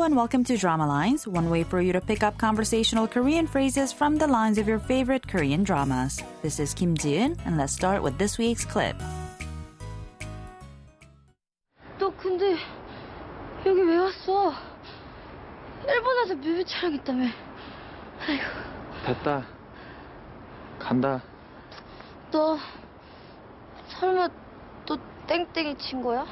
Hello and welcome to Drama Lines, one way for you to pick up conversational Korean phrases from the lines of your favorite Korean dramas. This is Kim Ji-eun, and let's start with this week's clip. 너 근데 여기 왜 왔어? 일본에서 뮤비 촬영했다며. 아이고. 됐다. 간다. 너 설마 또 땡땡이 친 거야?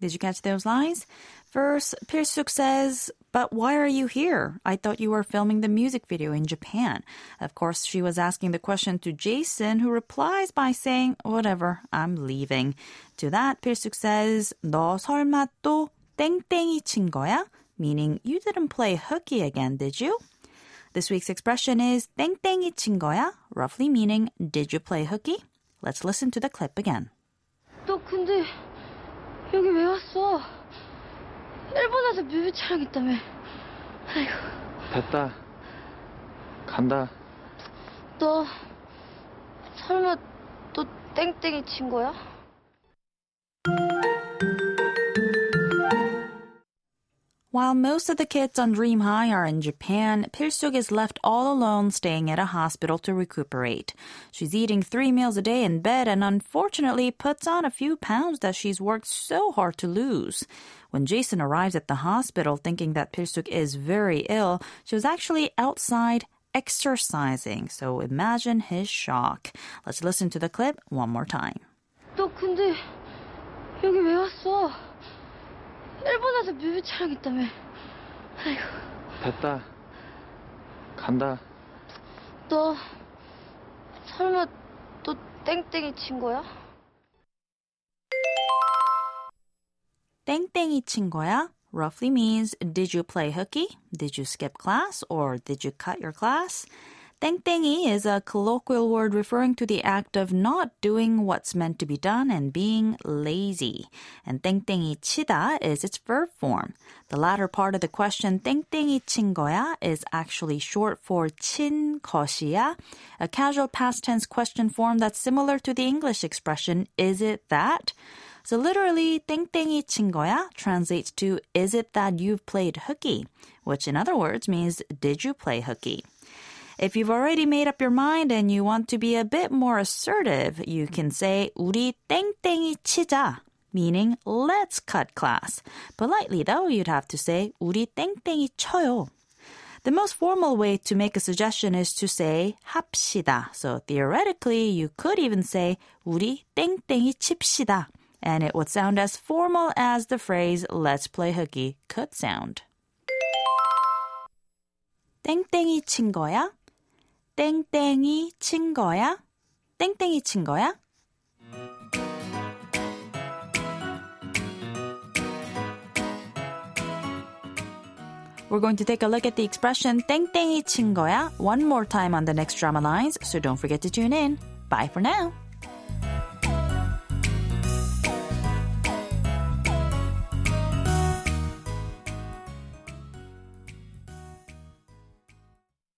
Did you catch those lines? First, Pil-Sook says, "But why are you here? I thought you were filming the music video in Japan." Of course, she was asking the question to Jason, who replies by saying, "Whatever, I'm leaving." To that, Pil-Sook says, "너 설마 또 땡땡이 친 거야?" Meaning, you didn't play hooky again, did you? This week's expression is 땡땡이 친 거야, roughly meaning, did you play hooky? Let's listen to the clip again. 너 근데... 여기 왜 왔어? 일본에서 뮤비 촬영했다며. 아이고. 됐다. 간다. 너 설마 또 땡땡이 친 거야? While most of the kids on Dream High are in Japan, Pil-Sook is left all alone staying at a hospital to recuperate. She's eating 3 meals a day in bed and unfortunately puts on a few pounds that she's worked so hard to lose. When Jason arrives at the hospital thinking that Pil-Sook is very ill, she was actually outside exercising. So imagine his shock. Let's listen to the clip one more time. 너 근데 여기 왜 왔어? 일본에서 뮤비 촬영했다며. 아이고. 됐다. 간다. 너 설마 또 땡땡이 친 거야? 땡땡이 친 거야? Roughly means did you play hooky? Did you skip class? Or did you cut your class? 땡땡이 is a colloquial word referring to the act of not doing what's meant to be done and being lazy. And 땡땡이 치다 is its verb form. The latter part of the question, 땡땡이 친 거야, is actually short for 친 것이야, a casual past tense question form that's similar to the English expression, is it that? So literally, 땡땡이 친 거야 translates to is it that you've played hooky, which in other words means did you play hooky? If you've already made up your mind and you want to be a bit more assertive, you can say 우리 땡땡이 치자, meaning let's cut class. Politely though, you'd have to say 우리 땡땡이 쳐요. The most formal way to make a suggestion is to say 합시다. So theoretically, you could even say 우리 땡땡이 칩시다, and it would sound as formal as the phrase let's play hooky could sound. 땡땡이 친 거야? 땡땡이 친 거야? 땡땡이 친 거야? We're going to take a look at the expression 땡땡이 친 거야 one more time on the next Drama Lines, so don't forget to tune in. Bye for now!